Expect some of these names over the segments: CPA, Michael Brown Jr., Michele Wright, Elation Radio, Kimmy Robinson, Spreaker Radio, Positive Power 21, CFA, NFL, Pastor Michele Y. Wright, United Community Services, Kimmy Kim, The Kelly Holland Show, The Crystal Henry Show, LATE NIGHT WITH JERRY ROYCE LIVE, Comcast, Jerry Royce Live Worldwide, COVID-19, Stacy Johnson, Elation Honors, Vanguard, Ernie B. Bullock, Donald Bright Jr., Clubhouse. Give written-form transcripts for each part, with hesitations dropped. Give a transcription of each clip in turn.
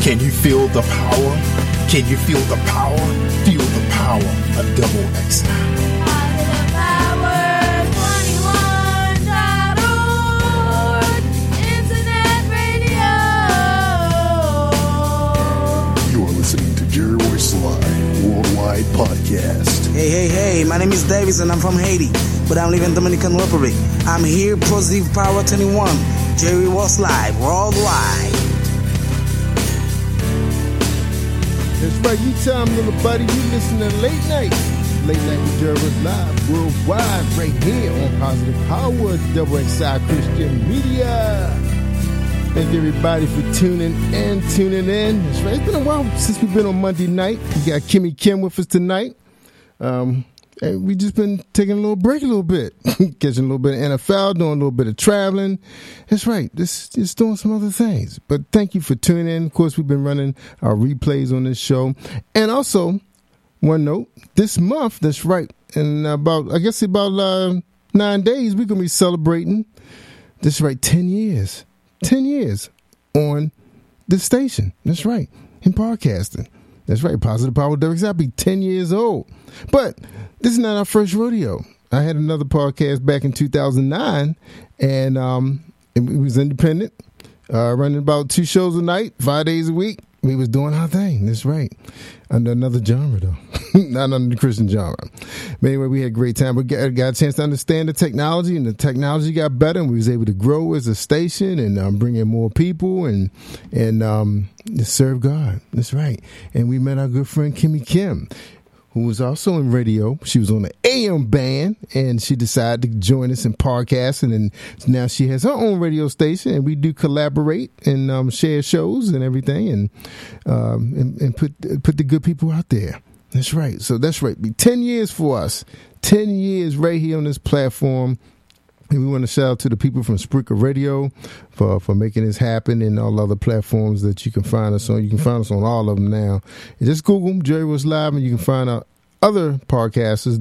Can you feel the power? Can you feel the power? Feel the power of Double X. Positive Power 21.org, Internet Radio. You are listening to Jerry Royce Live Worldwide Podcast. Hey, my name is Davis and I'm from Haiti, but I'm living in Dominican Republic. I'm here, Positive Power 21, Jerry Royce Live Worldwide. That's right, you time, little buddy. You listen to Late Night with Jerry Royce Live Worldwide, right here on Positive Power, Double XI Christian Media. Thank everybody for tuning in. That's right, it's been a while since we've been on Monday night. We got Kimmy Kim with us tonight. And we just been taking a little break a little bit, catching a little bit of NFL, doing a little bit of traveling. That's right, just doing some other things. But thank you for tuning in. Of course, we've been running our replays on this show. And also, one note, this month, that's right, in about, 9 days, we're going to be celebrating, that's right, 10 years on this station. That's right, in podcasting. That's right, Positive Power WX. I'll be 10 years old. But this is not our first rodeo. I had another podcast back in 2009, and it was independent, running about 2 shows a night, 5 days a week. We was doing our thing. That's right. Under another genre, though. Not under the Christian genre. But anyway, we had a great time. We got a chance to understand the technology, and the technology got better, and we was able to grow as a station and bring in more people and serve God. That's right. And we met our good friend Kimmy Kim, who was also in radio. She was on the AM band, and she decided to join us in podcasting, and now she has her own radio station, and we do collaborate and share shows and everything, and put the good people out there. That's right. So that's right. Be 10 years for us. 10 years right here on this platform. And we want to shout out to the people from Spreaker Radio for making this happen, and all other platforms that you can find us on. You can find us on all of them now. And just Google them, Jerry Royce Live, and you can find out other podcasters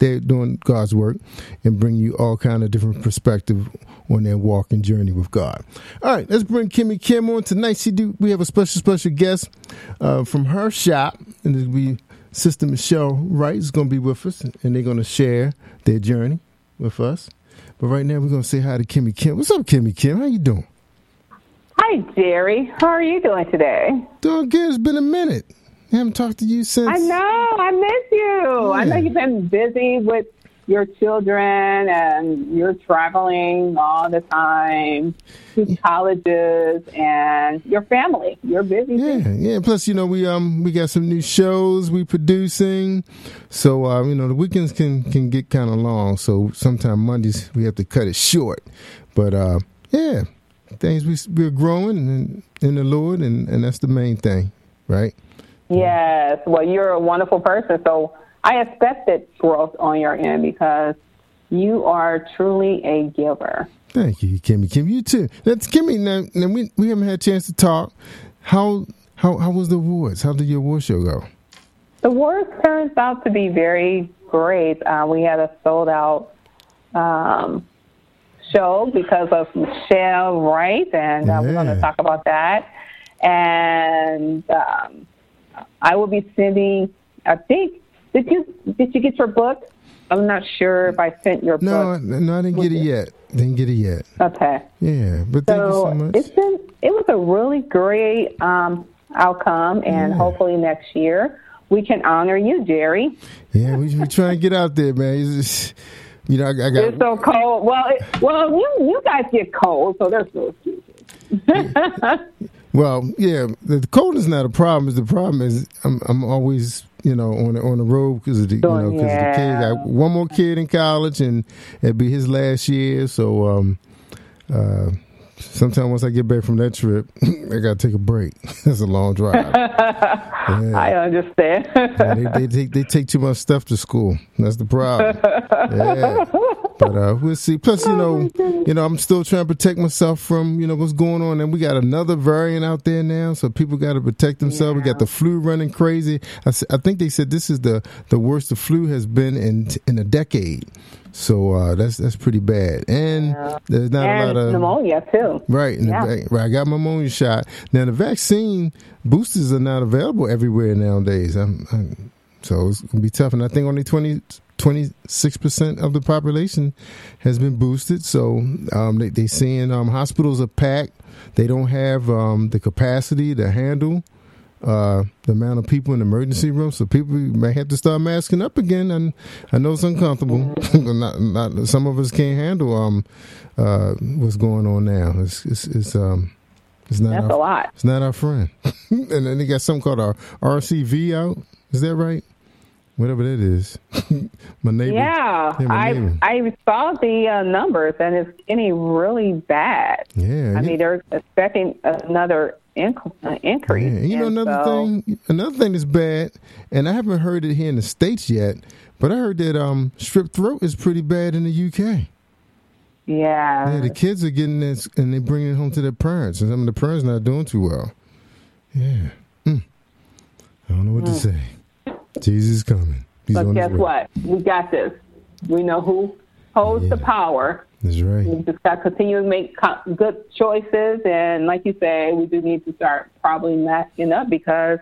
doing God's work and bring you all kind of different perspective on their walk and journey with God. All right, let's bring Kimmy Kim on tonight. We have a special guest from her shop, and it'll be Sister Michele Wright is going to be with us, and they're going to share their journey with us. But right now, we're going to say hi to Kimmy Kim. What's up, Kimmy Kim? How you doing? Hi, Jerry. How are you doing today? Doing good. It's been a minute. I haven't talked to you since. I know. I miss you. Yeah. I know you've been busy with your children, and you're traveling all the time to colleges and your family. You're busy. Yeah. Plus, we got some new shows we producing. So, the weekends can get kind of long. So sometime Mondays we have to cut it short. But, things we're growing in the Lord, and that's the main thing, right? Yes. Well, you're a wonderful person. So I expected growth on your end because you are truly a giver. Thank you, Kimmy Kim. You too. That's Kimmy. Now we haven't had a chance to talk. How was the awards? How did your award show go? The awards turned out to be very great. We had a sold out show because of Michele Wright, and we're going to talk about that. And I will be sending, I think. Did you Did you get your book? I'm not sure if I sent your book. No, I didn't get it yet. Okay. Yeah, but thank you so much. It was a really great outcome, and hopefully next year we can honor you, Jerry. Yeah, we try and get out there, man. It's so cold. Well, you guys get cold, so that's no excuse. Well, yeah, the cold is not a problem. The problem is I'm always, on the road because of the kids. I have one more kid in college, and it'd be his last year. So sometime once I get back from that trip, I got to take a break. That's a long drive. Yeah. I understand. Yeah, they take too much stuff to school. That's the problem. Yeah. But we'll see. Plus, I'm still trying to protect myself from, what's going on. And we got another variant out there now, so people got to protect themselves. Yeah. We got the flu running crazy. I think they said this is the worst the flu has been in a decade. So that's pretty bad. And there's not a lot of pneumonia, too. Right. I got my pneumonia shot. Now, the vaccine boosters are not available everywhere nowadays. So it's going to be tough. And I think only 26% of the population has been boosted. So they're seeing hospitals are packed. They don't have the capacity to handle the amount of people in the emergency room. So people may have to start masking up again. And I know it's uncomfortable. not some of us can't handle what's going on now. It's not a lot. It's not our friend. And then they got something called our RCV out. Is that right? Whatever that is. My neighbor. Yeah, I saw the numbers, and it's getting really bad. Yeah. I mean, they're expecting another increase. Yeah. Another thing that's bad, and I haven't heard it here in the States yet, but I heard that strep throat is pretty bad in the UK. Yeah. Yeah, the kids are getting this, and they're bringing it home to their parents, and some of the parents not doing too well. Yeah. I don't know what to say. Jesus is coming. But guess what? We got this. We know who holds the power. That's right. We just got to continue to make good choices. And like you say, we do need to start probably masking up because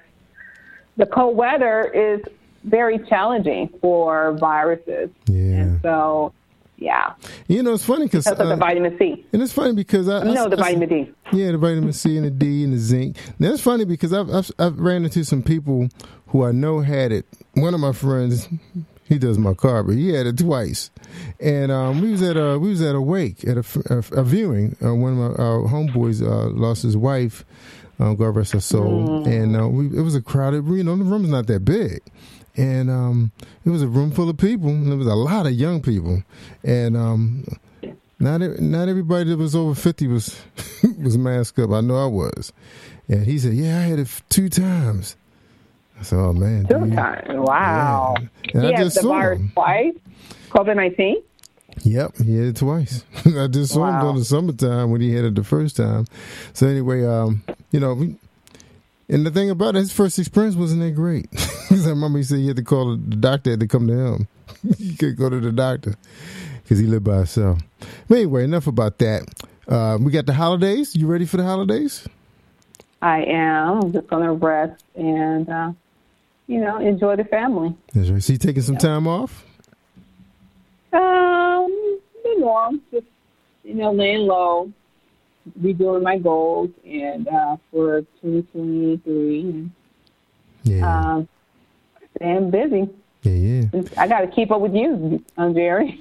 the cold weather is very challenging for viruses. Yeah. And so, yeah. It's funny because of the vitamin C. And it's funny because the vitamin D. Yeah, the vitamin C and the D and the zinc. Now, it's funny because I've ran into some people who I know had it. One of my friends, he does my car, but he had it twice. And we was at a wake at a viewing. One of my homeboys lost his wife. God rest her soul. And it was a crowded room. The room's not that big. And it was a room full of people, and there was a lot of young people, and not everybody that was over 50 was was masked up. I know I was, and he said, "Yeah, I had it 2 times." I said, "Oh man, 2 times! Wow! Yeah. He had the virus twice, COVID-19." Yep, he had it twice. I just saw him during the summertime when he had it the first time. So anyway, and the thing about it, his first experience wasn't that great. Because I remember he said he had to call the doctor, had to come to him. He couldn't go to the doctor because he lived by himself. But anyway, enough about that. We got the holidays. You ready for the holidays? I am. I'm just going to rest and, enjoy the family. That's right. So you taking some time off? Just, laying low. Redoing my goals and for 2023, staying busy. Yeah. I got to keep up with you, Jerry.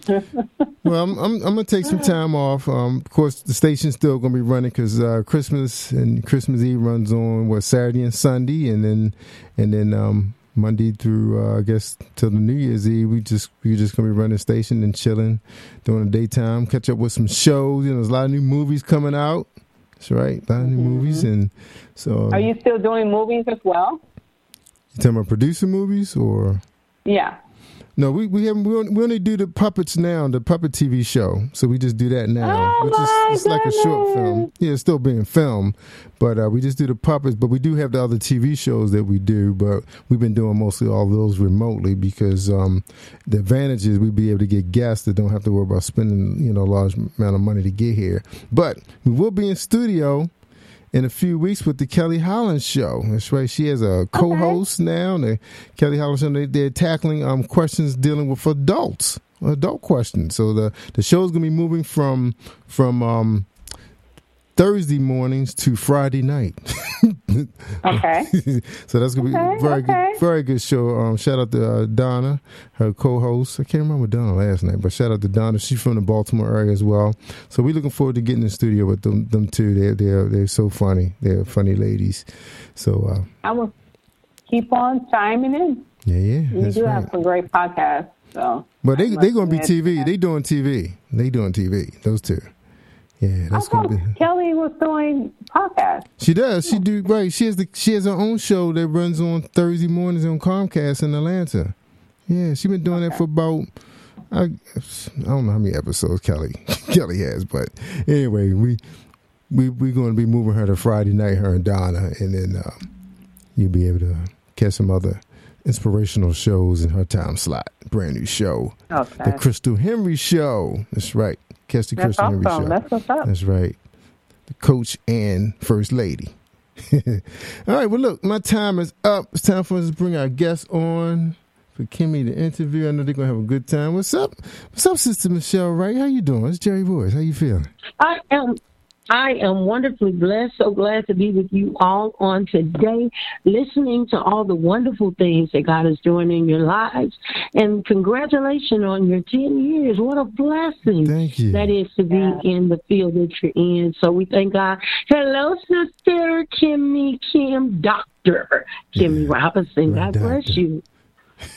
Well, I'm gonna take some time off. Of course, the station's still gonna be running because Christmas Eve runs on Saturday and Sunday, and then Monday through till the New Year's Eve, we're just gonna be running the station and chilling during the daytime. Catch up with some shows. There's a lot of new movies coming out. That's right, a lot of new movies. And so, are you still doing movies as well? You talking about producing movies or? Yeah. No, we only do the puppets now, the puppet TV show. So we just do that now. Oh, it's like a short film. Yeah, it's still being filmed, but we just do the puppets. But we do have the other TV shows that we do, but we've been doing mostly all those remotely because the advantage is we'd be able to get guests that don't have to worry about spending a large amount of money to get here. But we will be in studio. in a few weeks with The Kelly Holland Show. That's right. She is a co-host now. The Kelly Holland Show, they're tackling questions dealing with adult questions. So the show is going to be moving from Thursday mornings to Friday night. Okay. So that's going to be very good show. Shout out to Donna, her co-host. I can't remember Donna last name, but shout out to Donna. She's from the Baltimore area as well. So we're looking forward to getting in the studio with them too. They're so funny. They're funny ladies. So I will keep on chiming in. Yeah. You do have some great podcasts. So but they're going to be TV. They're doing TV. Those two. Yeah, that's going to be. Kelly was doing podcasts. She does. Yeah. She do right. She has her own show that runs on Thursday mornings on Comcast in Atlanta. Yeah, she's been doing that for about I don't know how many episodes Kelly has, but anyway, we're going to be moving her to Friday night, her and Donna, and then you'll be able to catch some other inspirational shows in her time slot. Brand new show, The Crystal Henry Show. That's right. Catch the Crystal Henry Show. That's what's up. That's right. The coach and first lady. All right. Well, look, my time is up. It's time for us to bring our guest on for Kimmy to interview. I know they're gonna have a good time. What's up? What's up, Sister Michele Wright? How you doing? It's Jerry Royce. How you feeling? I am wonderfully blessed, so glad to be with you all on today, listening to all the wonderful things that God is doing in your lives. And congratulations on your 10 years. What a blessing that is to be in the field that you're in. So we thank God. Hello, Sister Kimmy Kim, Dr. Kimmy Robinson. God bless you.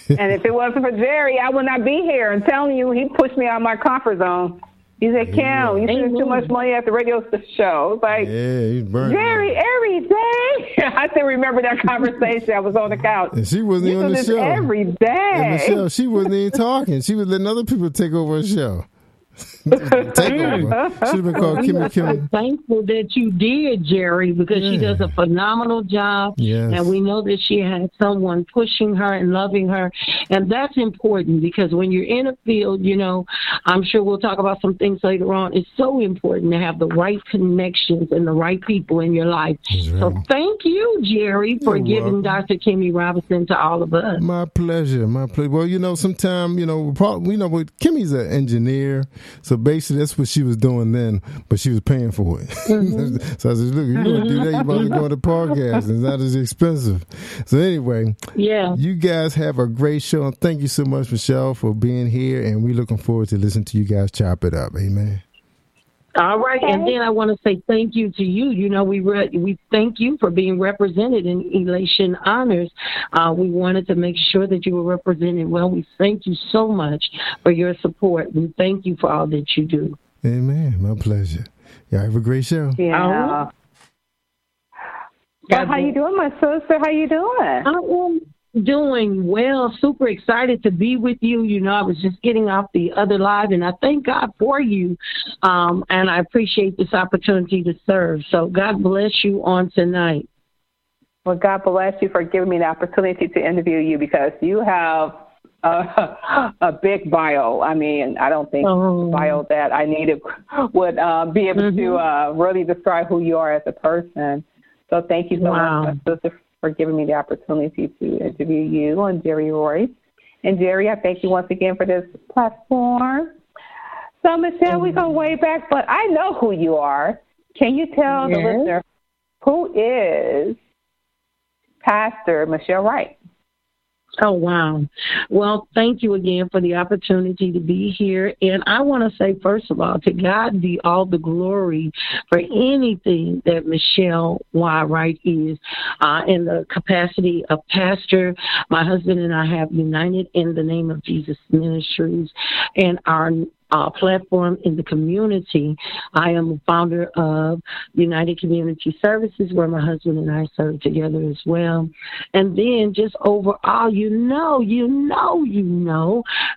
And if it wasn't for Jerry, I would not be here. I'm telling you, he pushed me out of my comfort zone. He said, Kim, you spend too much money at the radio show. Like, he's burning Jerry up every day. I still remember that conversation. I was on the couch. And she wasn't even on the show. Every day. And Michele, she wasn't even talking. She was letting other people take over her show. Should have been called Kimmy Kim. I'm thankful that you did, Jerry, because she does a phenomenal job, and we know that she had someone pushing her and loving her, and that's important because when you're in a field, I'm sure we'll talk about some things later on. It's so important to have the right connections and the right people in your life. Right. So thank you, Jerry, for giving Dr. Kimmy Robinson to all of us. My pleasure. Well, sometimes Kimmy's an engineer. So basically, that's what she was doing then, but she was paying for it. So I said, look, you're going to do that, you're about to go on the podcast. It's not as expensive. So anyway, you guys have a great show. And thank you so much, Michele, for being here. And we're looking forward to listening to you guys chop it up. Amen. All right, and then I want to say thank you to you. We thank you for being represented in Elation Honors. We wanted to make sure that you were represented well. We thank you so much for your support. We thank you for all that you do. Amen. My pleasure. Y'all have a great show. Yeah. Well, how you doing, my sister? How you doing? Doing well, super excited to be with you. I was just getting off the other live, and I thank God for you, and I appreciate this opportunity to serve. So God bless you on tonight. Well, God bless you for giving me the opportunity to interview you because you have a big bio. I mean, I don't think the bio that I needed would be able to really describe who you are as a person. So thank you so much, my sister, for giving me the opportunity to interview you on Jerry Royce. And Jerry, I thank you once again for this platform. So, Michele, we go way back, but I know who you are. Can you tell the listener who is Pastor Michele Wright? Oh, wow. Well, thank you again for the opportunity to be here. And I want to say, first of all, to God be all the glory for anything that Michele Y. Wright is in the capacity of pastor. My husband and I have united in the Name of Jesus Ministries and our platform in the community. I am a founder of United Community Services, where my husband and I serve together as well. And then just overall, you know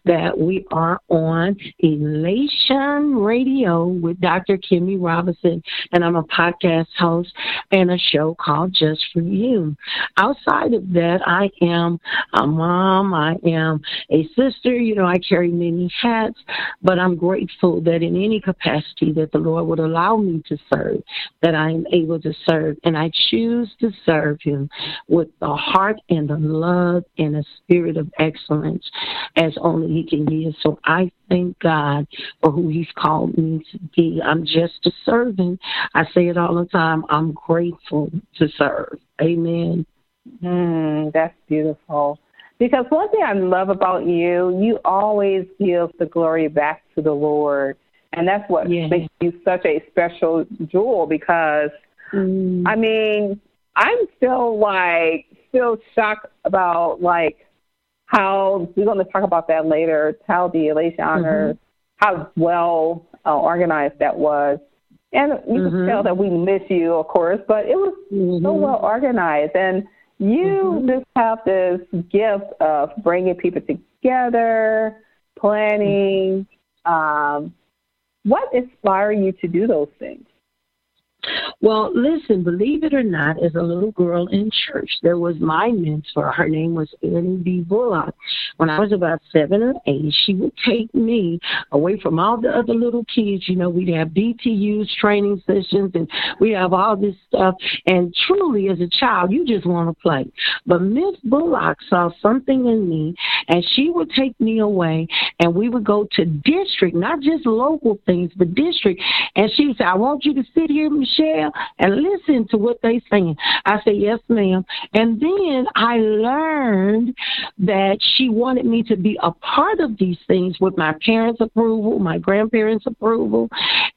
that we are on Elation Radio with Dr. Kimmy Robinson, and I'm a podcast host and a show called Just For You. Outside of that, I am a mom. I am a sister. I carry many hats, but but I'm grateful that in any capacity that the Lord would allow me to serve, that I am able to serve, and I choose to serve Him with the heart and the love and a spirit of excellence as only He can give. So I thank God for who He's called me to be. I'm just a servant. I say it all the time. I'm grateful to serve. Amen. That's beautiful. Because one thing I love about you, you always give the glory back to the Lord. And that's what makes you such a special jewel because, I mean, I'm still shocked about, like, how, we're going to talk about that later, how the Elation Honors, how well organized that was. And you can tell that we miss you, of course, but it was so well organized. And you just have this gift of bringing people together, planning. What inspired you to do those things? Well, listen, believe it or not, as a little girl in church, there was my mentor. Her name was Ernie B. Bullock. When I was about 7 or 8, she would take me away from all the other little kids. You know, we'd have BTUs, training sessions, and we'd have all this stuff. And truly, as a child, you just want to play. But Miss Bullock saw something in me, and she would take me away, and we would go to district, not just local things, but district. And she would say, I want you to sit here, Michele, and listen to what they saying. I said, yes, ma'am. And then I learned that she wanted me to be a part of these things with my parents' approval, my grandparents' approval,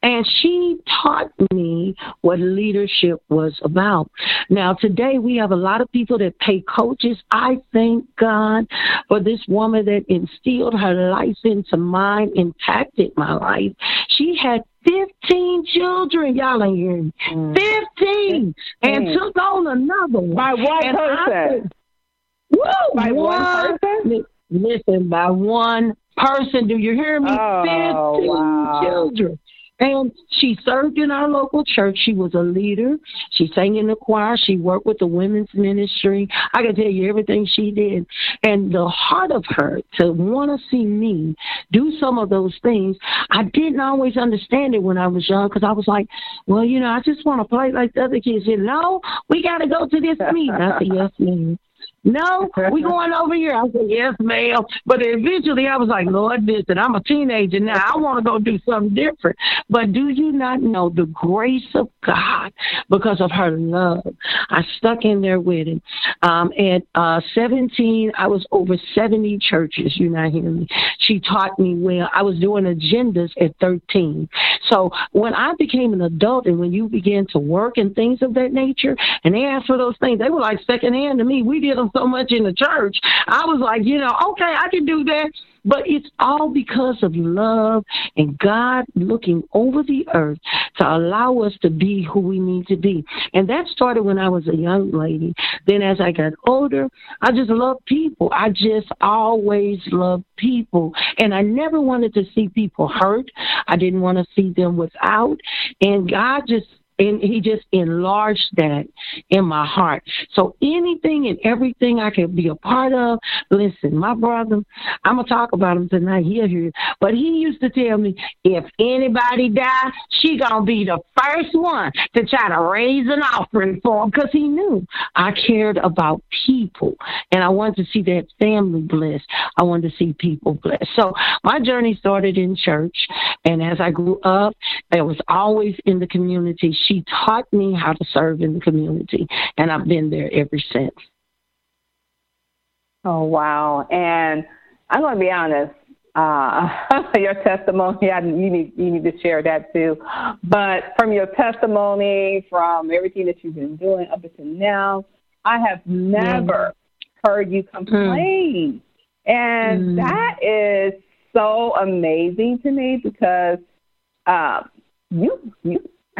and she taught me what leadership was about. Now, today we have a lot of people that pay coaches. I thank God for this woman that instilled her life into mine, impacted my life. She had 15 children, y'all ain't hearing me. 15, and took on another one. By one person. By one person? Listen, by one person. Do you hear me? Oh, 15 children. And she served in our local church. She was a leader. She sang in the choir. She worked with the women's ministry. I can tell you everything she did. And the heart of her to want to see me do some of those things, I didn't always understand it when I was young because I was like, well, you know, I just want to play like the other kids. She said, no, we got to go to this meeting. I said, yes, ma'am. No, we going over here. I said, yes, ma'am. But eventually I was like, Lord, listen, I'm a teenager now. I want to go do something different. But do you not know the grace of God because of her love? I stuck in there with it. At 17, I was over 70 churches. You're not hearing me. She taught me well. I was doing agendas at 13. So when I became an adult and when you began to work and things of that nature, and they asked for those things, they were like secondhand to me. We did them so much in the church. I was like, you know, okay, I can do that. But it's all because of love and God looking over the earth to allow us to be who we need to be. And that started when I was a young lady. Then as I got older, I just loved people. I just always loved people. And I never wanted to see people hurt. I didn't want to see them without. And God just, and He just enlarged that in my heart. So anything and everything I could be a part of, listen, my brother, I'm going to talk about him tonight. He'll hear it. But he used to tell me, if anybody dies, she going to be the first one to try to raise an offering for him because he knew I cared about people. And I wanted to see that family blessed. I wanted to see people blessed. So my journey started in church. And as I grew up, I was always in the community. She taught me how to serve in the community, and I've been there ever since. Oh, wow. And I'm going to be honest, your testimony, you need to share that too. But from your testimony, from everything that you've been doing up until now, I have never heard you complain. And that is so amazing to me because you do a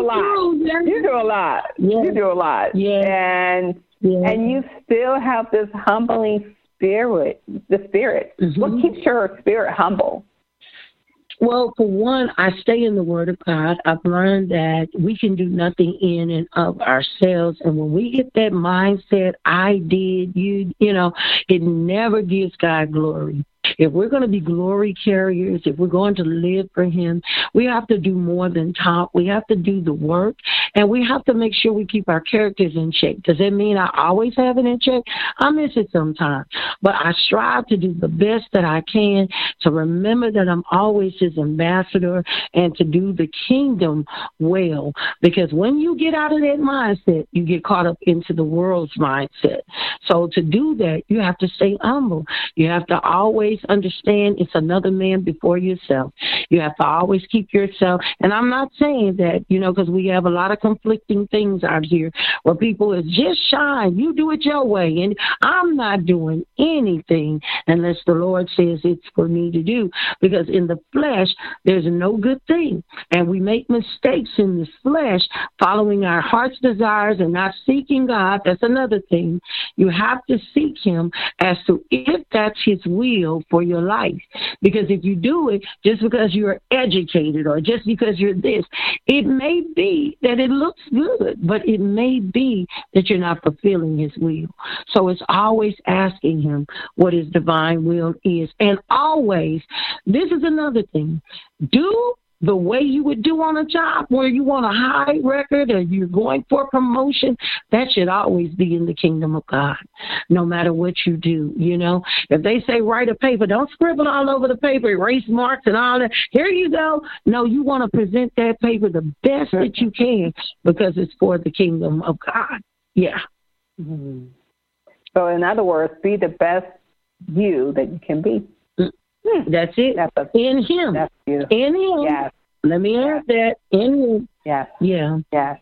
lot. And you still have this humbling spirit. The spirit. What keeps your spirit humble? Well, for one, I stay in the Word of God. I've learned that we can do nothing in and of ourselves. And when we get that mindset, I did, you know, it never gives God glory. If we're going to be glory carriers, if we're going to live for Him, we have to do more than talk. We have to do the work, and we have to make sure we keep our characters in check. Does that mean I always have it in check? I miss it sometimes, but I strive to do the best that I can, to remember that I'm always His ambassador and to do the kingdom well, because when you get out of that mindset, you get caught up into the world's mindset. So to do that, you have to stay humble. You have to always understand it's another man before yourself. You have to always keep yourself, and I'm not saying that, you know, because we have a lot of conflicting things out here where people is just shine, you do it your way, and I'm not doing anything unless the Lord says it's for me to do, because in the flesh there's no good thing, and we make mistakes in this flesh following our heart's desires and not seeking God. That's another thing. You have to seek Him as to if that's His will for your life, because if you do it just because you're educated or just because you're this, it may be that it looks good, but it may be that you're not fulfilling His will. So it's always asking Him what His divine will is. And always, this is another thing, do the way you would do on a job where you want a high record or you're going for promotion. That should always be in the kingdom of God, no matter what you do, you know. If they say write a paper, don't scribble all over the paper, erase marks and all that. Here you go. No, you want to present that paper the best that you can because it's for the kingdom of God. Yeah. Mm-hmm. So in other words, be the best you that you can be. That's it. In Him. That's beautiful. In Him. Yes. Let me add that. In Him. Yes. Yeah. Yes.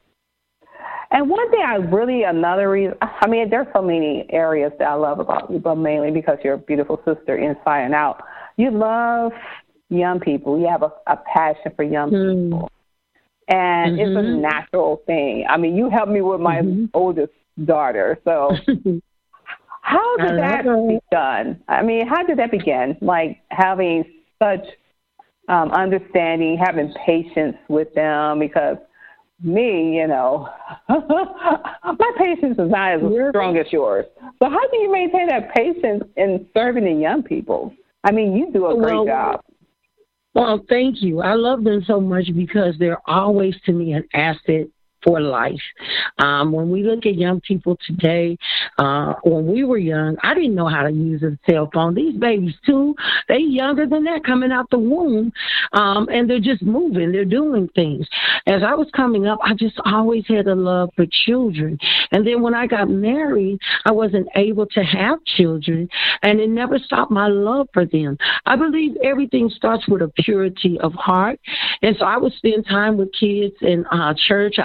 And one thing I really, another reason, I mean, there's so many areas that I love about you, but mainly because you're a beautiful sister inside and out. You love young people. You have a passion for young people. And it's a natural thing. I mean, you help me with my oldest daughter, so... How did that be done? I mean, how did that begin? Like having such understanding, having patience with them, because me, you know, my patience is not as strong as yours. So how do you maintain that patience in serving the young people? I mean, you do a great job. Well, thank you. I love them so much because they're always, to me, an asset for life. When we look at young people today, when we were young, I didn't know how to use a cell phone. These babies, too, they younger than that, coming out the womb, and they're just moving. They're doing things. As I was coming up, I just always had a love for children. And then when I got married, I wasn't able to have children, and it never stopped my love for them. I believe everything starts with a purity of heart, and so I would spend time with kids in church.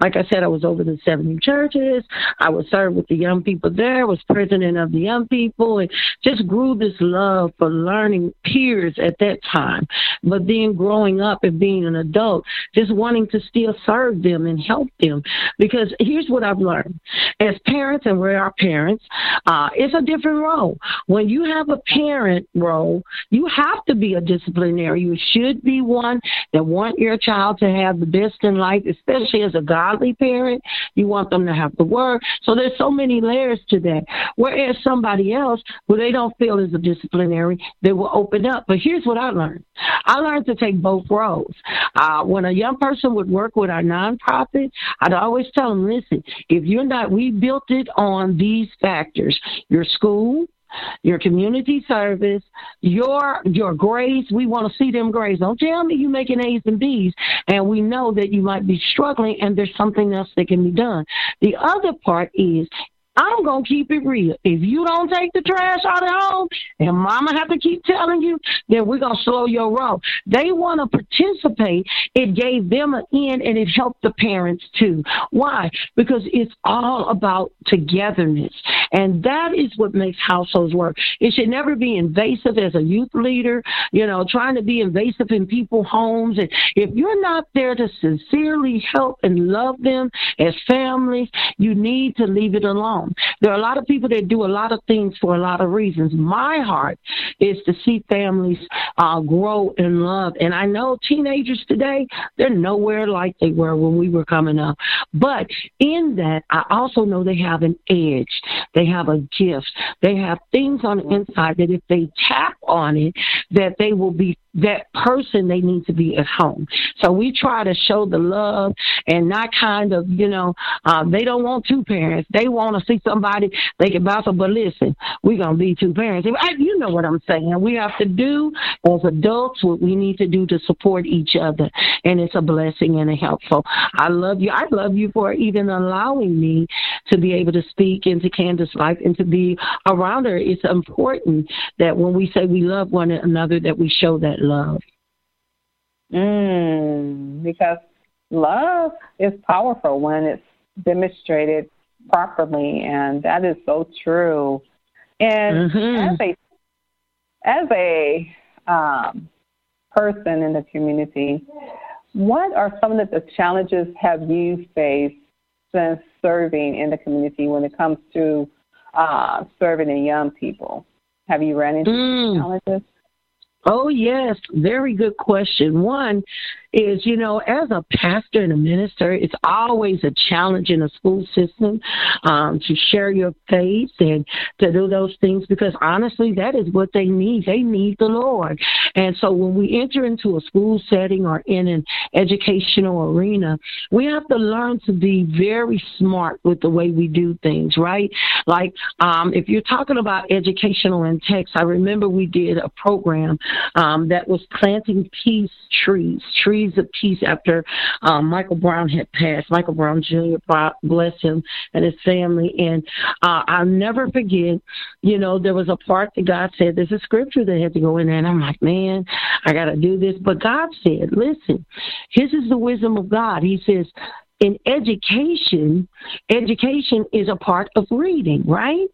Like I said, I was over the 70 churches. I would serve with the young people there, was president of the young people, and just grew this love for learning peers at that time. But then growing up and being an adult, just wanting to still serve them and help them. Because here's what I've learned. As parents, and we're our parents, it's a different role. When you have a parent role, you have to be a disciplinarian. You should be one that want your child to have the best in life, especially as a godly parent. You want them to have the word. So there's so many layers to that. Whereas somebody else, who they don't feel is a disciplinary, they will open up. But here's what I learned. I learned to take both roles. When a young person would work with our nonprofit, I'd always tell them, listen, if you're not, we built it on these factors: your school, your community service, your grades. We want to see them grades. Don't tell me you're making A's and B's, and we know that you might be struggling, and there's something else that can be done. The other part is, I'm going to keep it real. If you don't take the trash out of home, and mama have to keep telling you, then we're going to slow your roll. They want to participate. It gave them an end, and it helped the parents too. Why? Because it's all about togetherness. And that is what makes households work. It should never be invasive. As a youth leader, you know, trying to be invasive in people's homes. And if you're not there to sincerely help and love them as families, you need to leave it alone. There are a lot of people that do a lot of things for a lot of reasons. My heart is to see families grow in love. And I know teenagers today, they're nowhere like they were when we were coming up. But in that, I also know they have an edge. They have a gift. They have things on the inside that if they tap on it, that they will be that person they need to be at home. So we try to show the love and not kind of, you know, they don't want two parents. They want to see somebody they can bounce up, but listen, we're going to be two parents. You know what I'm saying. We have to do as adults what we need to do to support each other, and it's a blessing and a help. So I love you. I love you for even allowing me to be able to speak into Candace's life and to be around her. It's important that when we say we love one another, that we show that love. Because love is powerful when it's demonstrated properly, and that is so true. And as a person in the community, what are some of the challenges have you faced since serving in the community when it comes to serving in young people? Have you run into challenges? Oh, yes. Very good question. One is, you know, as a pastor and a minister, it's always a challenge in a school system to share your faith and to do those things, because honestly, that is what they need. They need the Lord. And so when we enter into a school setting or in an educational arena, we have to learn to be very smart with the way we do things, right? Like if you're talking about educational in text, I remember we did a program that was planting peace trees of peace after Michael Brown had passed, Michael Brown Jr., bless him and his family. And I'll never forget, you know, there was a part that God said, there's a scripture that had to go in there. And I'm like, man, I got to do this. But God said, listen, his is the wisdom of God. He says, in education is a part of reading, right?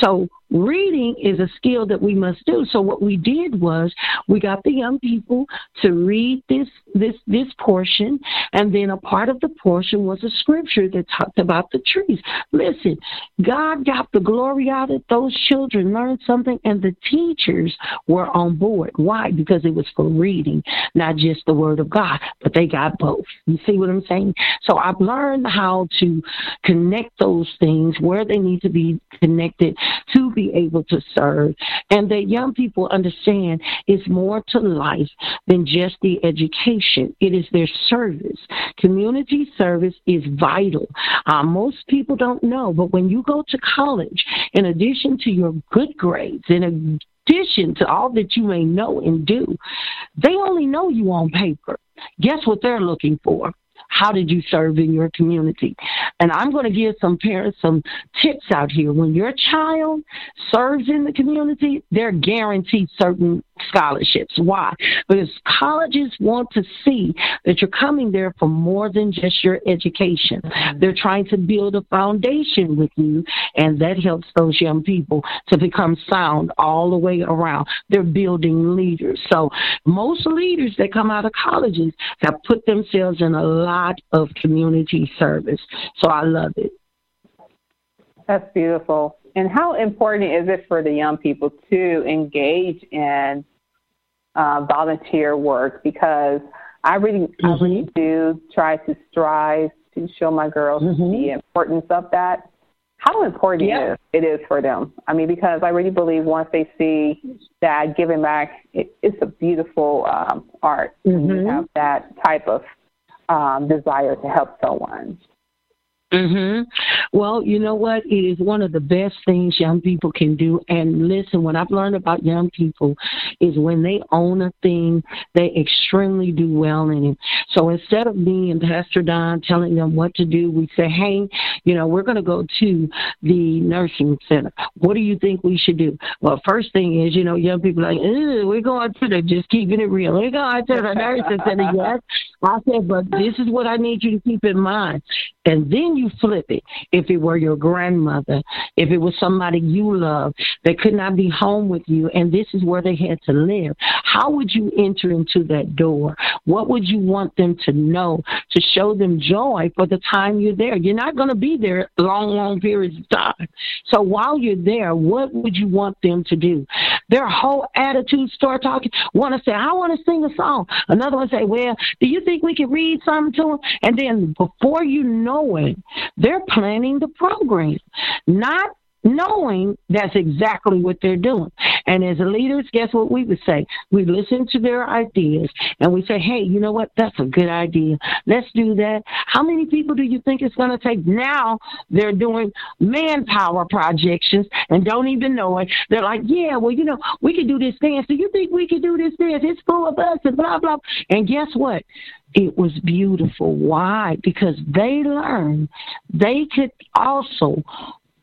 So reading is a skill that we must do. So what we did was we got the young people to read this portion, and then a part of the portion was a scripture that talked about the trees. Listen, God got the glory out of those children, learned something, and the teachers were on board. Why? Because it was for reading, not just the word of God, but they got both. You see what I'm saying? So I've learned how to connect those things where they need to be connected to be able to serve, and that young people understand it's more to life than just the education. It is their service. Community service is vital. Most people don't know, but when you go to college, in addition to your good grades, in addition to all that you may know and do, they only know you on paper. Guess what they're looking for? How did you serve in your community? And I'm going to give some parents some tips out here. When your child serves in the community, they're guaranteed certain scholarships. Why? Because colleges want to see that you're coming there for more than just your education. They're trying to build a foundation with you, and that helps those young people to become sound all the way around. They're building leaders. So most leaders that come out of colleges have put themselves in a lot of community service. So I love it. That's beautiful. And how important is it for the young people to engage in volunteer work? Because I really do try to strive to show my girls the importance of that. How important it is for them. I mean, because I really believe once they see that giving back, it's a beautiful art to have that type of desire to help someone. Well, you know what? It is one of the best things young people can do. And listen, what I've learned about young people is when they own a thing, they extremely do well in it. So instead of me and Pastor Don telling them what to do, we say, hey, you know, we're going to go to the nursing center. What do you think we should do? Well, first thing is, you know, young people are like, we're going to the, just keeping it real. We're going to the nursing center, yes. I said, but this is what I need you to keep in mind. And then then you flip it. If it were your grandmother, if it was somebody you love that could not be home with you, and this is where they had to live, how would you enter into that door? What would you want them to know, to show them joy for the time you're there? You're not going to be there long, long periods of time. So while you're there, what would you want them to do? Their whole attitude start talking. One to say, I want to sing a song. Another one say, well, do you think we can read something to them? And then before you know it, they're planning the program, not knowing that's exactly what they're doing. And as leaders, guess what we would say? We listen to their ideas, and we say, hey, you know what? That's a good idea. Let's do that. How many people do you think it's going to take? Now they're doing manpower projections and don't even know it. They're like, yeah, well, you know, we could do this dance. Do you think we could do this dance? It's full of us and blah, blah. And guess what? It was beautiful. Why? Because they learned they could also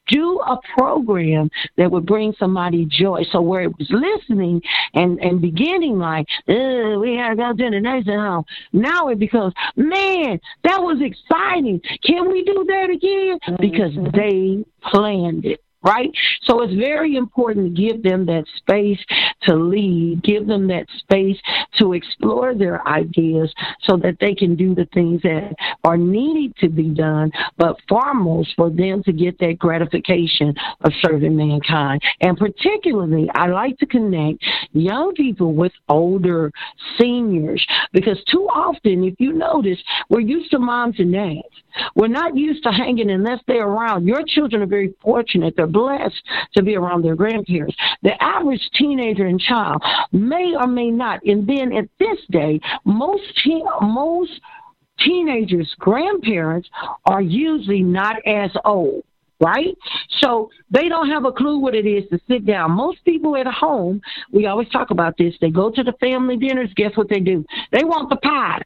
do a program that would bring somebody joy. So where it was listening and beginning like, we had to go to the nursing home. Now it becomes, man, that was exciting. Can we do that again? Because they planned it. Right? So it's very important to give them that space to lead, give them that space to explore their ideas so that they can do the things that are needed to be done, but foremost for them to get that gratification of serving mankind. And particularly, I like to connect young people with older seniors, because too often, if you notice, we're used to moms and dads. We're not used to hanging unless they're around. Your children are very fortunate. They're blessed to be around their grandparents. The average teenager and child may or may not. And then at this day, most teenagers' grandparents are usually not as old. Right? So they don't have a clue what it is to sit down. Most people at home, we always talk about this, they go to the family dinners, guess what they do? They want the pies.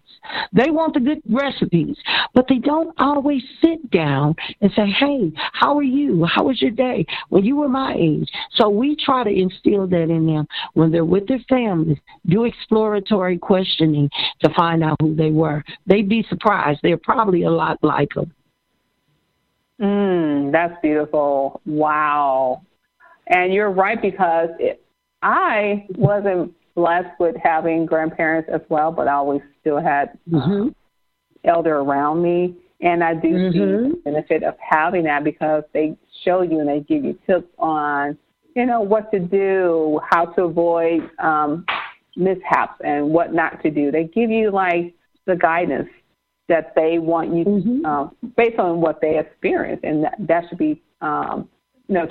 They want the good recipes. But they don't always sit down and say, hey, how are you? How was your day? Well, you were my age. So we try to instill that in them when they're with their families. Do exploratory questioning to find out who they were. They'd be surprised. They're probably a lot like them. That's beautiful. Wow. And you're right, because I wasn't blessed with having grandparents as well, but I always still had elder around me. And I do see the benefit of having that, because they show you and they give you tips on, you know, what to do, how to avoid mishaps and what not to do. They give you, like, the guidance that they want you, based on what they experience, and that should be,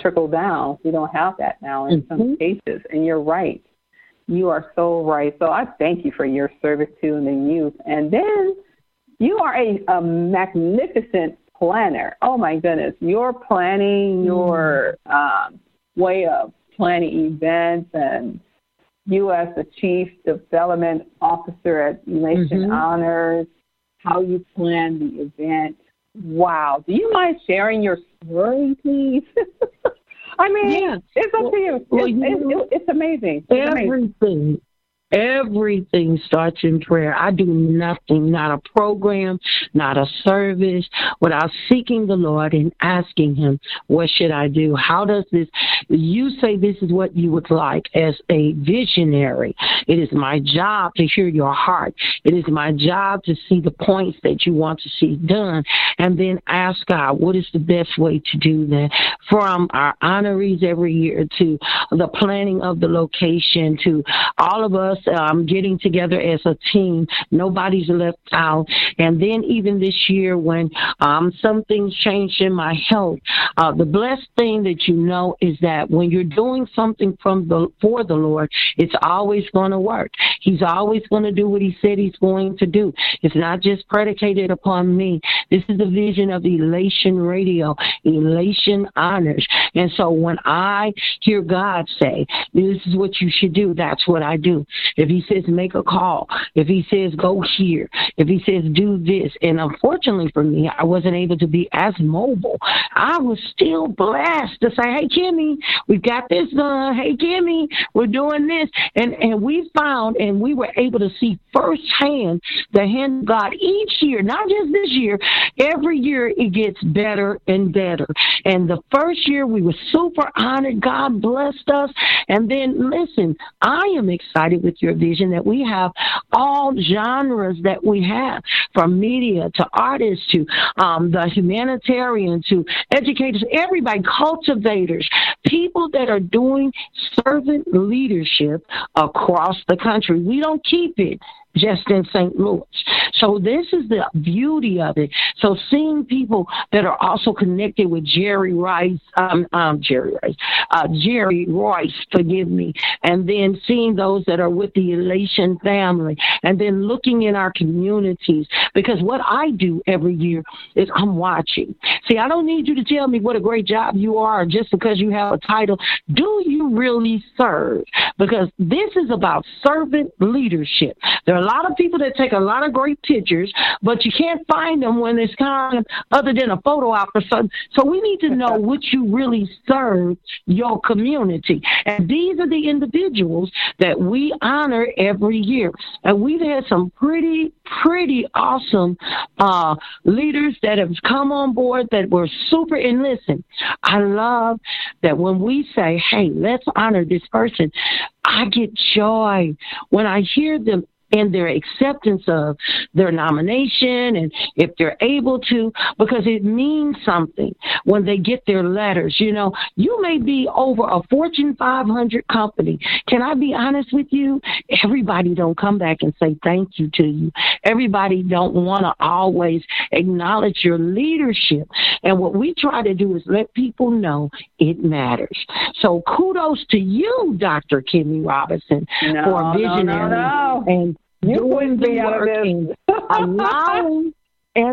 trickle down. We don't have that now in some cases, and you're right. You are so right. So I thank you for your service to the youth. And then you are a magnificent planner. Oh, my goodness. Your planning, your way of planning events, and you as the Chief Development Officer at Elation Honors, how you plan the event. Wow. Do you mind sharing your story, please? I mean, it's up to you. Well, it's amazing. Everything starts in prayer. I do nothing, not a program, not a service, without seeking the Lord and asking him, what should I do? How does this, you say this is what you would like as a visionary. It is my job to hear your heart. It is my job to see the points that you want to see done, and then ask God, what is the best way to do that? From our honorees every year to the planning of the location to all of us getting together as a team. Nobody's left out. And then even this year when some things changed in my health, the blessed thing that you know is that when you're doing something for the Lord, it's always going to work. He's always going to do what he said he's going to do. It's not just predicated upon me. This is the vision of Elation Radio, Elation Honors. And so when I hear God say, this is what you should do, that's what I do. If he says make a call, if he says go here, if he says do this. And unfortunately for me, I wasn't able to be as mobile. I was still blessed to say, hey, Kimmy, we've got this done. Hey, Kimmy, we're doing this. And we found and we were able to see firsthand the hand of God each year, not just this year. Every year it gets better and better. And the first year we were super honored. God blessed us. And then, listen, I am excited with your vision that we have all genres that we have, from media to artists to the humanitarian to educators, everybody, cultivators, people that are doing servant leadership across the country. We don't keep it just in St. Louis. So this is the beauty of it. So seeing people that are also connected with Jerry Royce, forgive me, and then seeing those that are with the Elation family, and then looking in our communities, because what I do every year is I'm watching. See, I don't need you to tell me what a great job you are just because you have a title. Do you really serve? Because this is about servant leadership. There are a lot of people that take a lot of great pictures, but you can't find them when it's time other than a photo op or something. So we need to know what you really serve your community. And these are the individuals that we honor every year. And we've had some pretty awesome leaders that have come on board that were super. And listen, I love that when we say, hey, let's honor this person, I get joy when I hear them and their acceptance of their nomination, and if they're able to, because it means something when they get their letters. You know, you may be over a Fortune 500 company. Can I be honest with you? Everybody don't come back and say thank you to you. Everybody don't want to always acknowledge your leadership. And what we try to do is let people know it matters. So kudos to you, Dr. Kimmy Robinson, for visionary and doing the work,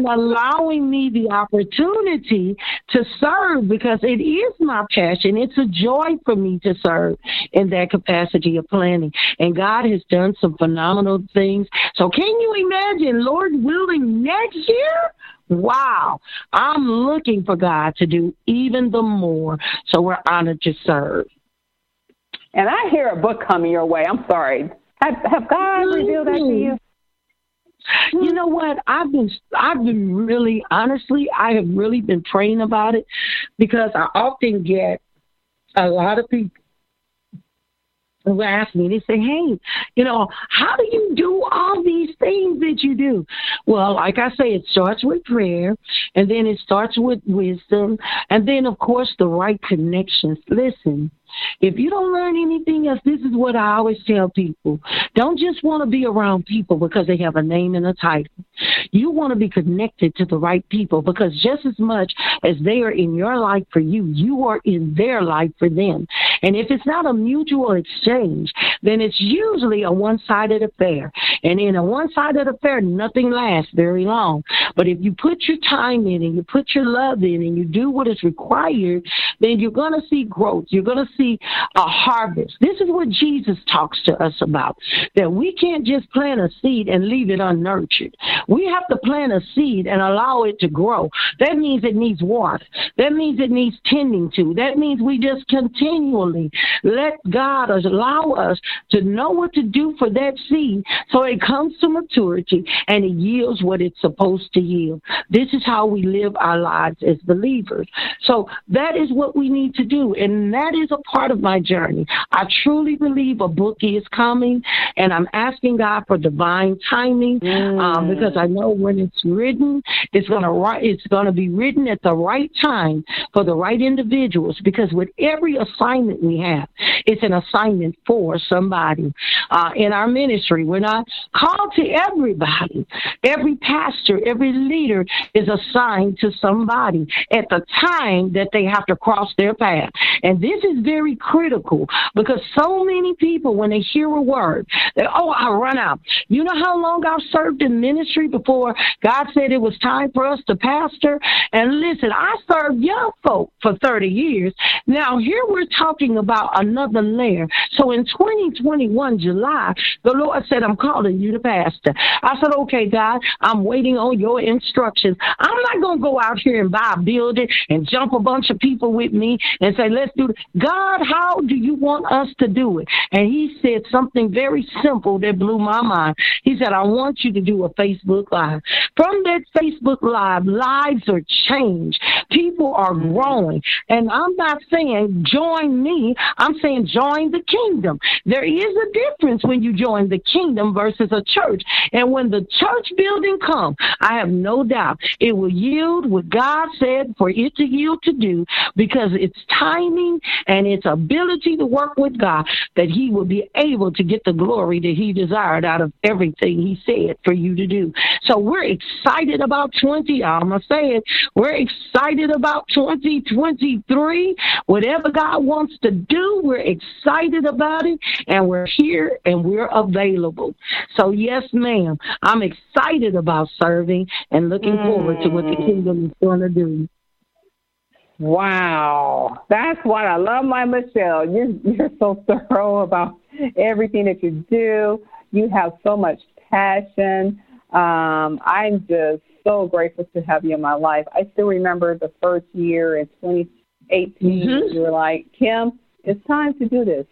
allowing me the opportunity to serve, because it is my passion. It's a joy for me to serve in that capacity of planning. And God has done some phenomenal things. So can you imagine, Lord willing, next year? Wow, I'm looking for God to do even the more. So we're honored to serve. And I hear a book coming your way. I'm sorry. Have God revealed that to you? You know what? I've been really, honestly, I have really been praying about it, because I often get a lot of people who ask me, and they say, hey, you know, how do you do all these things that you do? Well, like I say, it starts with prayer, and then it starts with wisdom, and then, of course, the right connections. Listen, if you don't learn anything else, this is what I always tell people. Don't just want to be around people because they have a name and a title. You want to be connected to the right people, because just as much as they are in your life for you, you are in their life for them. And if it's not a mutual exchange, then it's usually a one-sided affair. And in a one-sided affair, nothing lasts very long. But if you put your time in and you put your love in and you do what is required, then you're going to see growth. You're going to see a harvest. This is what Jesus talks to us about, that we can't just plant a seed and leave it unnurtured. We have to plant a seed and allow it to grow. That means it needs water. That means it needs tending to. That means we just continually let God allow us to know what to do for that seed so it comes to maturity and it yields what it's supposed to yield. This is how we live our lives as believers. So that is what we need to do, and that is a part of my journey. I truly believe a book is coming, and I'm asking God for divine timing, because I know when it's written, it's going to be written at the right time for the right individuals, because with every assignment we have, it's an assignment for somebody. In our ministry, we're not called to everybody. Every pastor, every leader is assigned to somebody at the time that they have to cross their path. And this is very critical, because so many people, when they hear a word, they, I'll run out. You know how long I've served in ministry before God said it was time for us to pastor? And listen, I served young folk for 30 years. Now, here we're talking about another another layer. So in 2021, July, the Lord said, I'm calling you to pastor. I said, okay, God, I'm waiting on your instructions. I'm not going to go out here and buy a building and jump a bunch of people with me and say, let's do it. God, how do you want us to do it? And he said something very simple that blew my mind. He said, I want you to do a Facebook Live. From that Facebook Live, lives are changed. People are growing. And I'm not saying join me. I'm saying join the kingdom. There is a difference when you join the kingdom versus a church. And when the church building comes, I have no doubt it will yield what God said for it to yield to do, because it's timing and its ability to work with God that he will be able to get the glory that he desired out of everything he said for you to do. So we're excited about 20. I'm going to say it. We're excited about 2023. Whatever God wants to do, we're excited about it, and we're here and we're available. So yes, ma'am, I'm excited about serving and looking forward to what the kingdom is going to do. Wow. That's what I love, my Michele. You're so thorough about everything that you do. You have so much passion. I'm just so grateful to have you in my life. I still remember the first year in 2018, you were like, Kim, it's time to do this.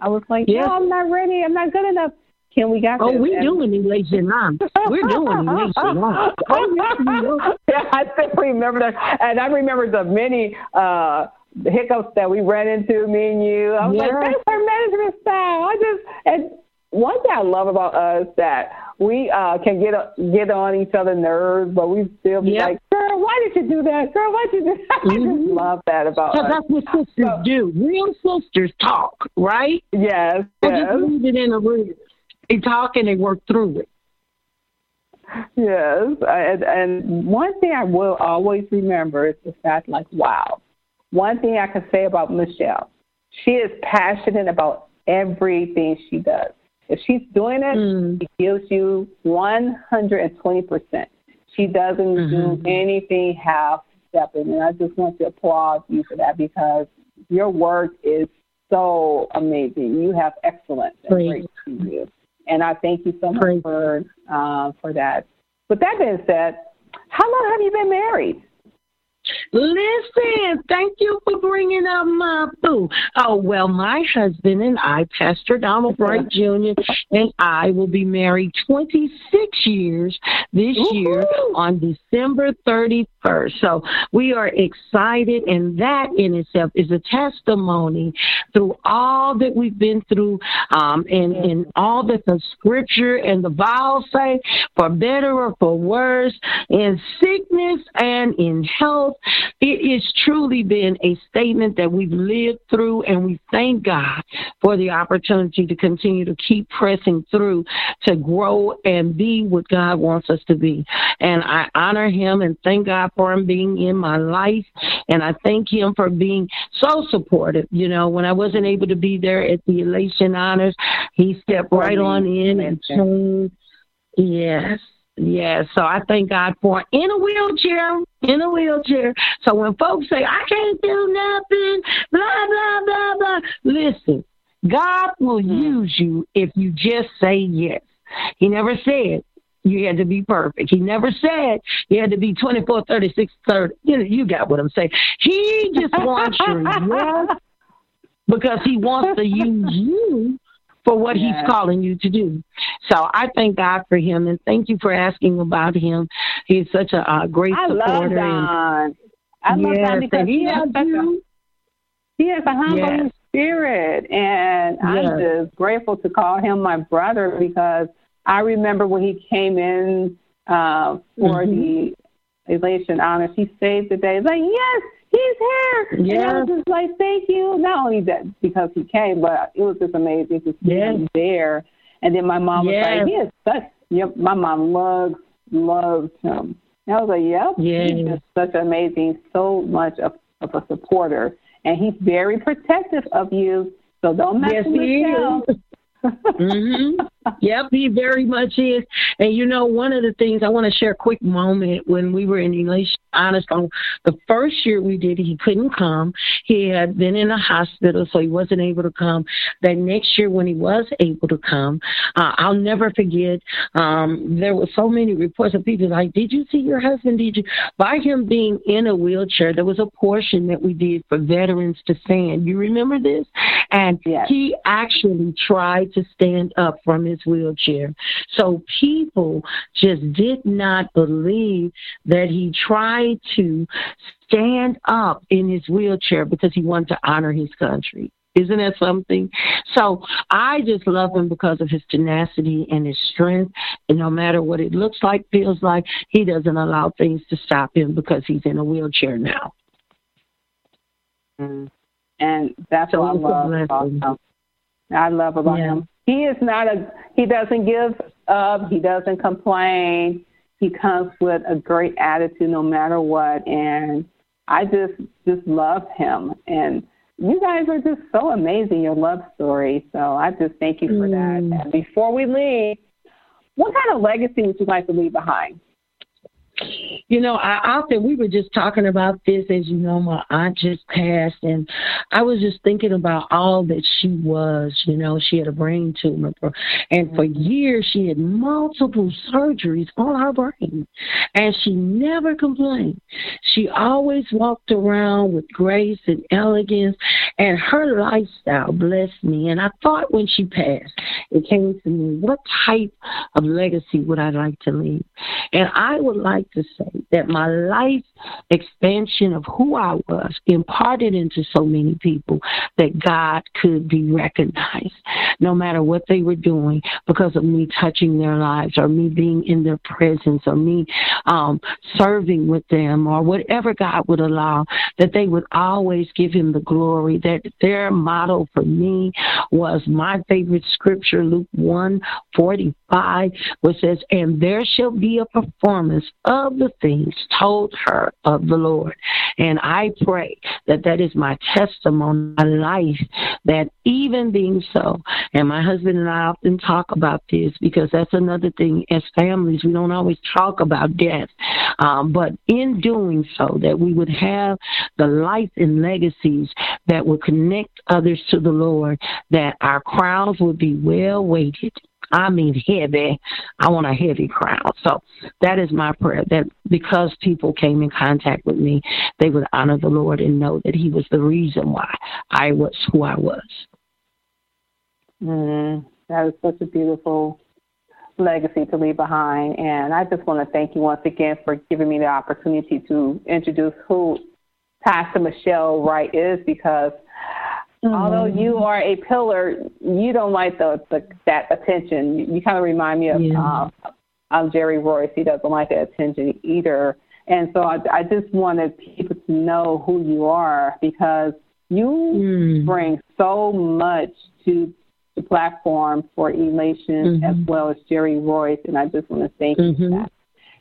I was like, no, I'm not ready. I'm not good enough. Kim, we got this. We're doing Elation Honors. We're doing Elation Honors. I still remember that. And I remember the many hiccups that we ran into, me and you. I was like, that's our management style. One thing I love about us that we can get on each other's nerves, but we still be like, girl, why did you do that? Girl, why did you do that? I just love that about us. Because that's what sisters do. Real sisters talk, right? Yes. They just leave it in a room. They talk and they work through it. Yes. And one thing I will always remember is the fact, like, wow. One thing I can say about Michele, she is passionate about everything she does. If she's doing it, she gives you 120%. She doesn't do anything half-stepping. And I just want to applaud you for that, because your work is so amazing. You have excellence and grace to you. And I thank you so much for that. With that being said, how long have you been married? Listen, thank you for bringing up my boo. Oh, well, my husband and I, Pastor Donald Bright Jr., and I will be married 26 years this year on December 31st. So we are excited, and that in itself is a testimony through all that we've been through, and all that the scripture and the Bible say, for better or for worse, in sickness and in health. It has truly been a statement that we've lived through, and we thank God for the opportunity to continue to keep pressing through to grow and be what God wants us to be. And I honor him and thank God for him being in my life, and I thank him for being so supportive. You know, when I wasn't able to be there at the Elation Honors, he stepped right on in and changed. Yes, so I thank God for in a wheelchair. So when folks say, I can't do nothing, blah, blah, blah, blah, listen, God will use you if you just say yes. He never said you had to be perfect. He never said you had to be 24, 36, 30. You got what I'm saying. He just wants your yes, because he wants to use you for what he's calling you to do. So I thank God for him, and thank you for asking about him. He's such a great supporter. I love Don because he has a humble spirit, and I'm just grateful to call him my brother, because I remember when he came in for the Elation Honors, he saved the day. He's like, yes! He's here. Yes. And I was just like, thank you. Not only that, because he came, but it was just amazing to see him there. And then my mom was like, he is such, my mom loves him. And I was like, he's just such amazing, so much of a supporter. And he's very protective of you. So don't mess with him. Yep, he very much is. And, you know, one of the things I want to share a quick moment when we were in Elation Honors, on the first year we did, he couldn't come. He had been in a hospital, so he wasn't able to come. That next year when he was able to come, I'll never forget, there were so many reports of people like, did you see your husband? Did you? By him being in a wheelchair, there was a portion that we did for veterans to stand. You remember this? And yes, he actually tried to stand up from his wheelchair. So people just did not believe that he tried to stand up in his wheelchair because he wanted to honor his country. Isn't that something? So I just love him because of his tenacity and his strength. And no matter what it looks like, feels like, he doesn't allow things to stop him because he's in a wheelchair now. And that's so what I love about him. I love about him. He is not a, he doesn't give up. He doesn't complain. He comes with a great attitude no matter what. And I just love him. And you guys are just so amazing, your love story. So I just thank you for that. And before we leave, what kind of legacy would you like to leave behind? You know, we were just talking about this. As you know, my aunt just passed, and I was just thinking about all that she was. You know, she had a brain tumor, and for years she had multiple surgeries on her brain, and she never complained. She always walked around with grace and elegance, and her lifestyle blessed me. And I thought when she passed, it came to me, what type of legacy would I like to leave? And I would like to say that my life expansion of who I was imparted into so many people that God could be recognized no matter what they were doing because of me touching their lives or me being in their presence or me serving with them or whatever God would allow, that they would always give him the glory, that their motto for me was my favorite scripture, Luke 1:45, which says, and there shall be a performance of the things told her of the Lord. And I pray that that is my testimony, my life, that even being so, and my husband and I often talk about this because that's another thing as families, we don't always talk about death, but in doing so, that we would have the life and legacies that would connect others to the Lord, that our crowns would be well weighted. I mean heavy. I want a heavy crowd. So that is my prayer, that because people came in contact with me, they would honor the Lord and know that he was the reason why I was who I was. That is such a beautiful legacy to leave behind. And I just want to thank you once again for giving me the opportunity to introduce who Pastor Michele Wright is, because although you are a pillar, you don't like that attention. You kind of remind me of Jerry Royce. He doesn't like that attention either. And so I just wanted people to know who you are, because you bring so much to the platform for Elation as well as Jerry Royce, and I just want to thank you for that.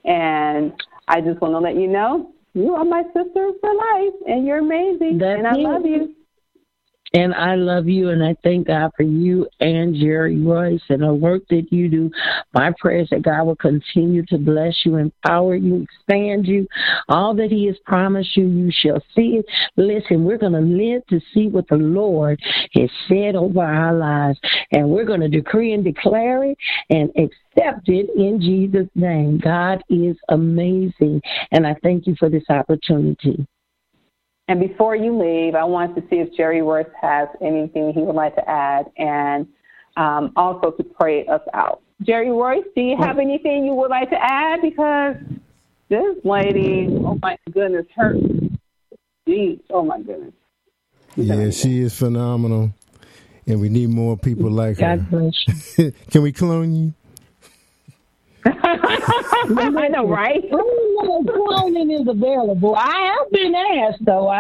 And I just want to let you know, you are my sister for life, and you're amazing, and I love you. And I love you, and I thank God for you and Jerry Royce and the work that you do. My prayer is that God will continue to bless you, empower you, expand you. All that he has promised you, you shall see it. Listen, we're going to live to see what the Lord has said over our lives, and we're going to decree and declare it and accept it in Jesus' name. God is amazing, and I thank you for this opportunity. And before you leave, I wanted to see if Jerry Royce has anything he would like to add, and also to pray us out. Jerry Royce, do you have anything you would like to add? Because this lady, oh my goodness, her, geez, oh my goodness. Yeah, she is phenomenal, and we need more people like God her. Bless you. Can we clone you? I know, right? Cloning is available. I have been asked, though.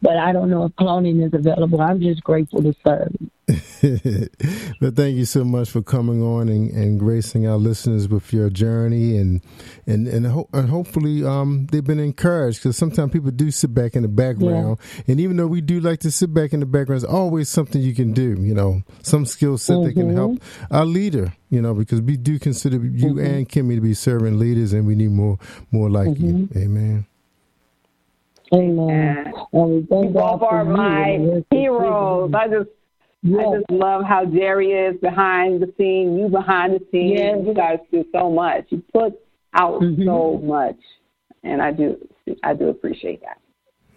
But I don't know if cloning is available. I'm just grateful to serve. But thank you so much for coming on and gracing our listeners with your journey, and hopefully they've been encouraged, because sometimes people do sit back in the background, and even though we do like to sit back in the background, there's always something you can do, some skill set that can help our leader, because we do consider you and Kimmy to be servant leaders, and we need more like you. Amen. Amen. And both are my heroes. I just love how Jerry is behind the scenes. You behind the scenes. Yes. You guys do so much. You put out so much, and I do appreciate that.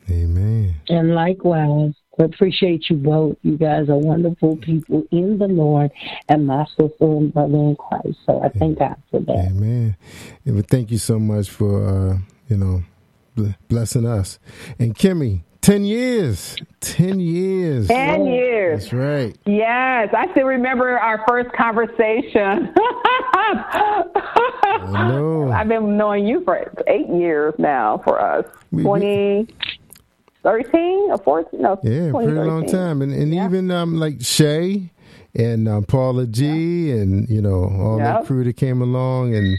Amen. And likewise, we appreciate you both. You guys are wonderful people in the Lord, and my sister and brother in Christ. So I thank God for that. Amen. And thank you so much for blessing us. And Kimmy, 10 years. That's right. Yes, I still remember our first conversation. Hello. I've been knowing you for 8 years now. For us, 2013 or 14? No, yeah, pretty long time. And even like Shay and Paula G, and all that crew that came along, and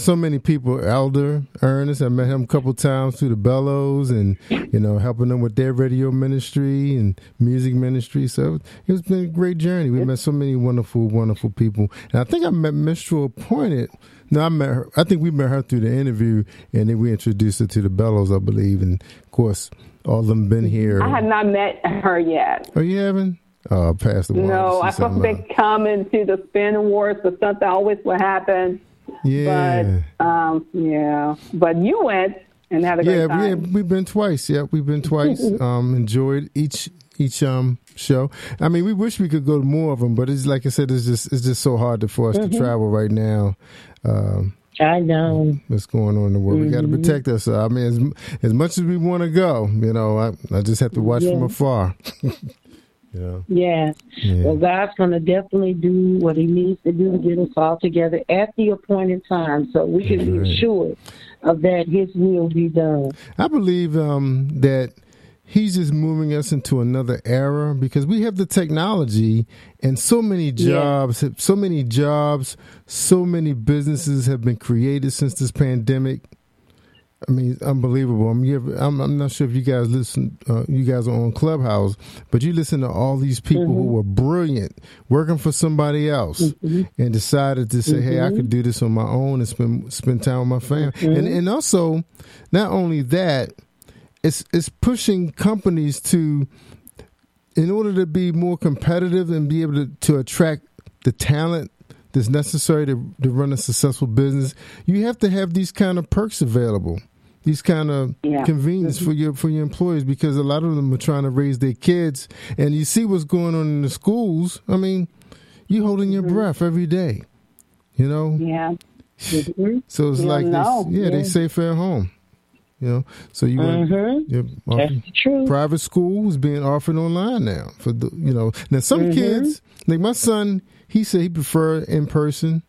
so many people. Elder Ernest, I met him a couple times through the Bellows, and helping them with their radio ministry and music ministry. So it's been a great journey. We met so many wonderful people, and I think I met Mistral Pointed. No, I met her. I think we met her through the interview, and then we introduced her to the Bellows, I believe. And of course, all of them been here. I have not met her yet. Oh, you haven't? Past the water. No, I thought they come into the Spin Awards, but something always would happen. Yeah. But, but you went and had a great time. Yeah, we've been twice. Yeah, we've been twice. Enjoyed each show. I mean, we wish we could go to more of them, but it's like I said, it's just so hard for us to travel right now. I know what's going on in the world. We got to protect ourselves. I mean, as much as we want to go, I just have to watch from afar. Yeah. Well, God's going to definitely do what he needs to do to get us all together at the appointed time, so we can be assured of that his will be done. I believe that he's just moving us into another era, because we have the technology, and so many jobs, so many businesses have been created since this pandemic. I mean, it's unbelievable. I mean, I'm not sure if you guys listen. You guys are on Clubhouse, but you listen to all these people who were brilliant, working for somebody else, and decided to say, "Hey, I could do this on my own and spend time with my family." And also, not only that, it's pushing companies to, in order to be more competitive and be able to attract the talent that's necessary to run a successful business, you have to have these kind of perks available, these kind of convenience for your employees, because a lot of them are trying to raise their kids, and you see what's going on in the schools. I mean, you're holding your breath every day, Yeah. So it's like this, they safe at home. So you private school is being offered online now for the, now some kids, like my son, he said he preferred in person,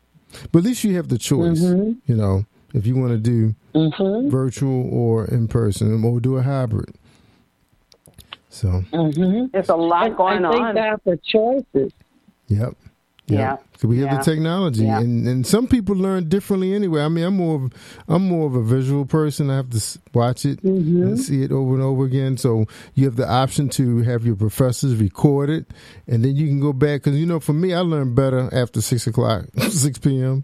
but at least you have the choice, if you want to do virtual or in person or do a hybrid. So there's a lot going on. I think that's the choices. Yep. Yeah, so we have the technology, and some people learn differently anyway. I mean, I'm more of a visual person. I have to watch it and see it over and over again. So you have the option to have your professors record it, and then you can go back. Because for me, I learn better after 6 p.m.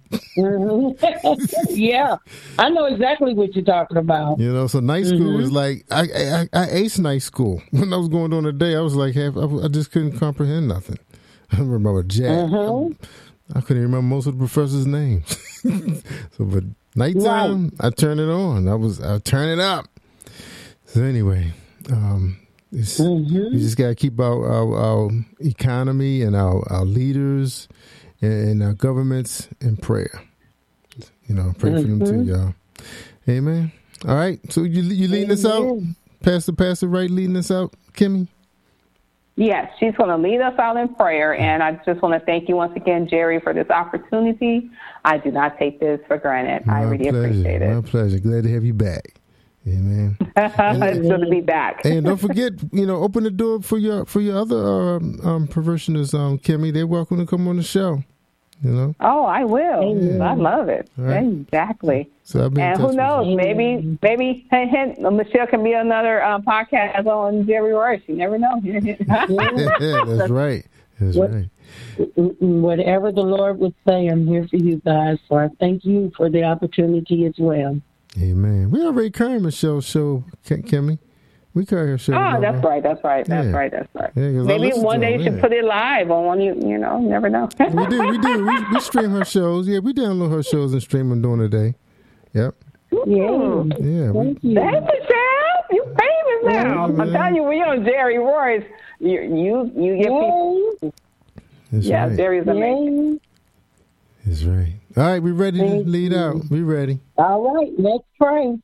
Yeah, I know exactly what you're talking about. So night school is like I aced night school when I was going on a day. I was like, I just couldn't comprehend nothing. I remember Jack. I couldn't remember most of the professors' names. But nighttime, I turned it on. I turned it up. So anyway, we just got to keep our economy and our leaders and our governments in prayer. Pray for them too, y'all. Amen. All right. So you leading us out, Pastor Wright, leading us out, Kimmy. Yes, she's going to lead us out in prayer, and I just want to thank you once again, Jerry, for this opportunity. I do not take this for granted. I really appreciate it. My pleasure. Glad to have you back. Amen. It's good to be back. And don't forget, open the door for your other parishioners, Kimmy. They're welcome to come on the show. Oh, I will. Yeah. I love it. Right. Exactly. So and who knows? You. Maybe hint, Michele can be another podcast on Jerry Royce. You never know. That's right. That's right. Whatever the Lord would say, I'm here for you guys. So I thank you for the opportunity as well. Amen. We already carry Michelle's show, Kimmy. We carry her show. Oh, that's right. Yeah, maybe one day you should put it live on one. You never know. We do. We stream her shows. Yeah, we download her shows and stream them during the day. Yep. Yeah. Thank you. Hey, Michele, you famous now. I'm telling you, when you're on Jerry Royce, you get people. Yeah, right. Jerry's amazing. That's right. All right, we're ready to lead out. We're ready. All right, let's pray.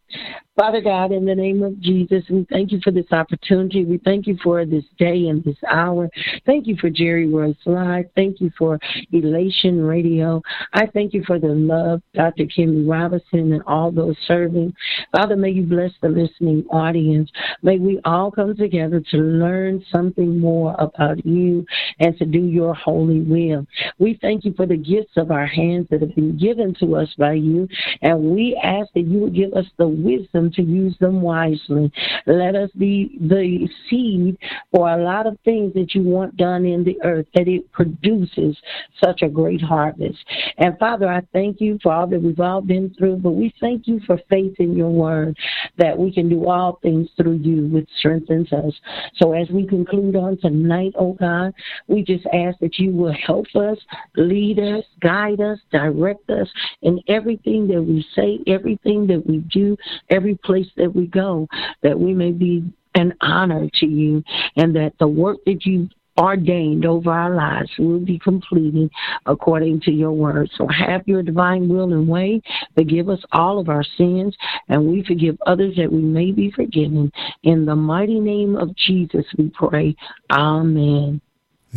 Father God, in the name of Jesus, we thank you for this opportunity. We thank you for this day and this hour. Thank you for Jerry Royce Live. Thank you for Elation Radio. I thank you for the love, Dr. Kimmy Robinson, and all those serving. Father, may you bless the listening audience. May we all come together to learn something more about you and to do your holy will. We thank you for the gifts of our hands that have been given to us by you, and we ask that you would give us the wisdom to use them wisely. Let us be the seed for a lot of things that you want done in the earth, that it produces such a great harvest. And Father, I thank you for all that we've all been through, but we thank you for faith in your word, that we can do all things through you, which strengthens us. So as we conclude on tonight, oh God, we just ask that you will help us, lead us, guide us, direct us in everything that we say, everything that we do, every place that we go, that we may be an honor to you, and that the work that you ordained over our lives will be completed according to your word. So have your divine will and way. Forgive us all of our sins, and we forgive others that we may be forgiven. In the mighty name of Jesus we pray. Amen.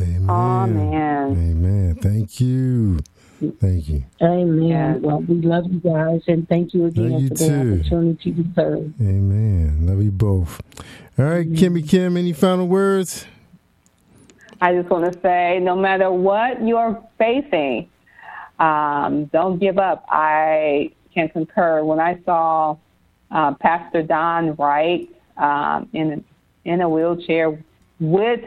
Amen. Amen. Amen. Thank you. Thank you. Amen. Well, we love you guys, and thank you again for the opportunity to serve. Amen. Love you both. All right, Kimmy Kim, any final words? I just want to say, no matter what you're facing, don't give up. I can concur. When I saw Pastor Don Wright in a wheelchair with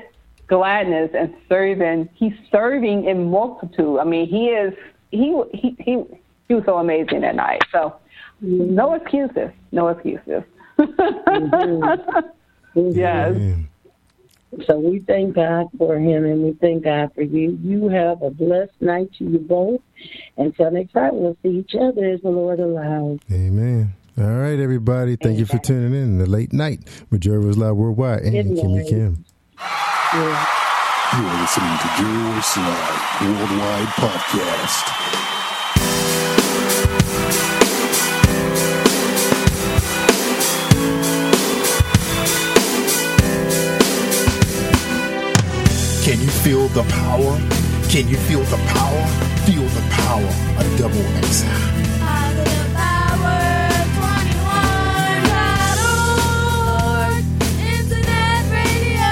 gladness and serving, he's serving in multitude. I mean, he was so amazing that night. So no excuses. Mm-hmm. Yes. Amen. So we thank God for him, and we thank God for you. You have a blessed night to you both. And until next time, we'll see each other as the Lord allows. Amen. All right, everybody. Thank you for tuning in to Late Night with Jerry Royce Live Worldwide and Kimmy Kim. Yeah. You're listening to Jerry Royce Live Worldwide Podcast. Can you feel the power? Can you feel the power? Feel the power of Double XI. Positive Power 21.org, Internet Radio.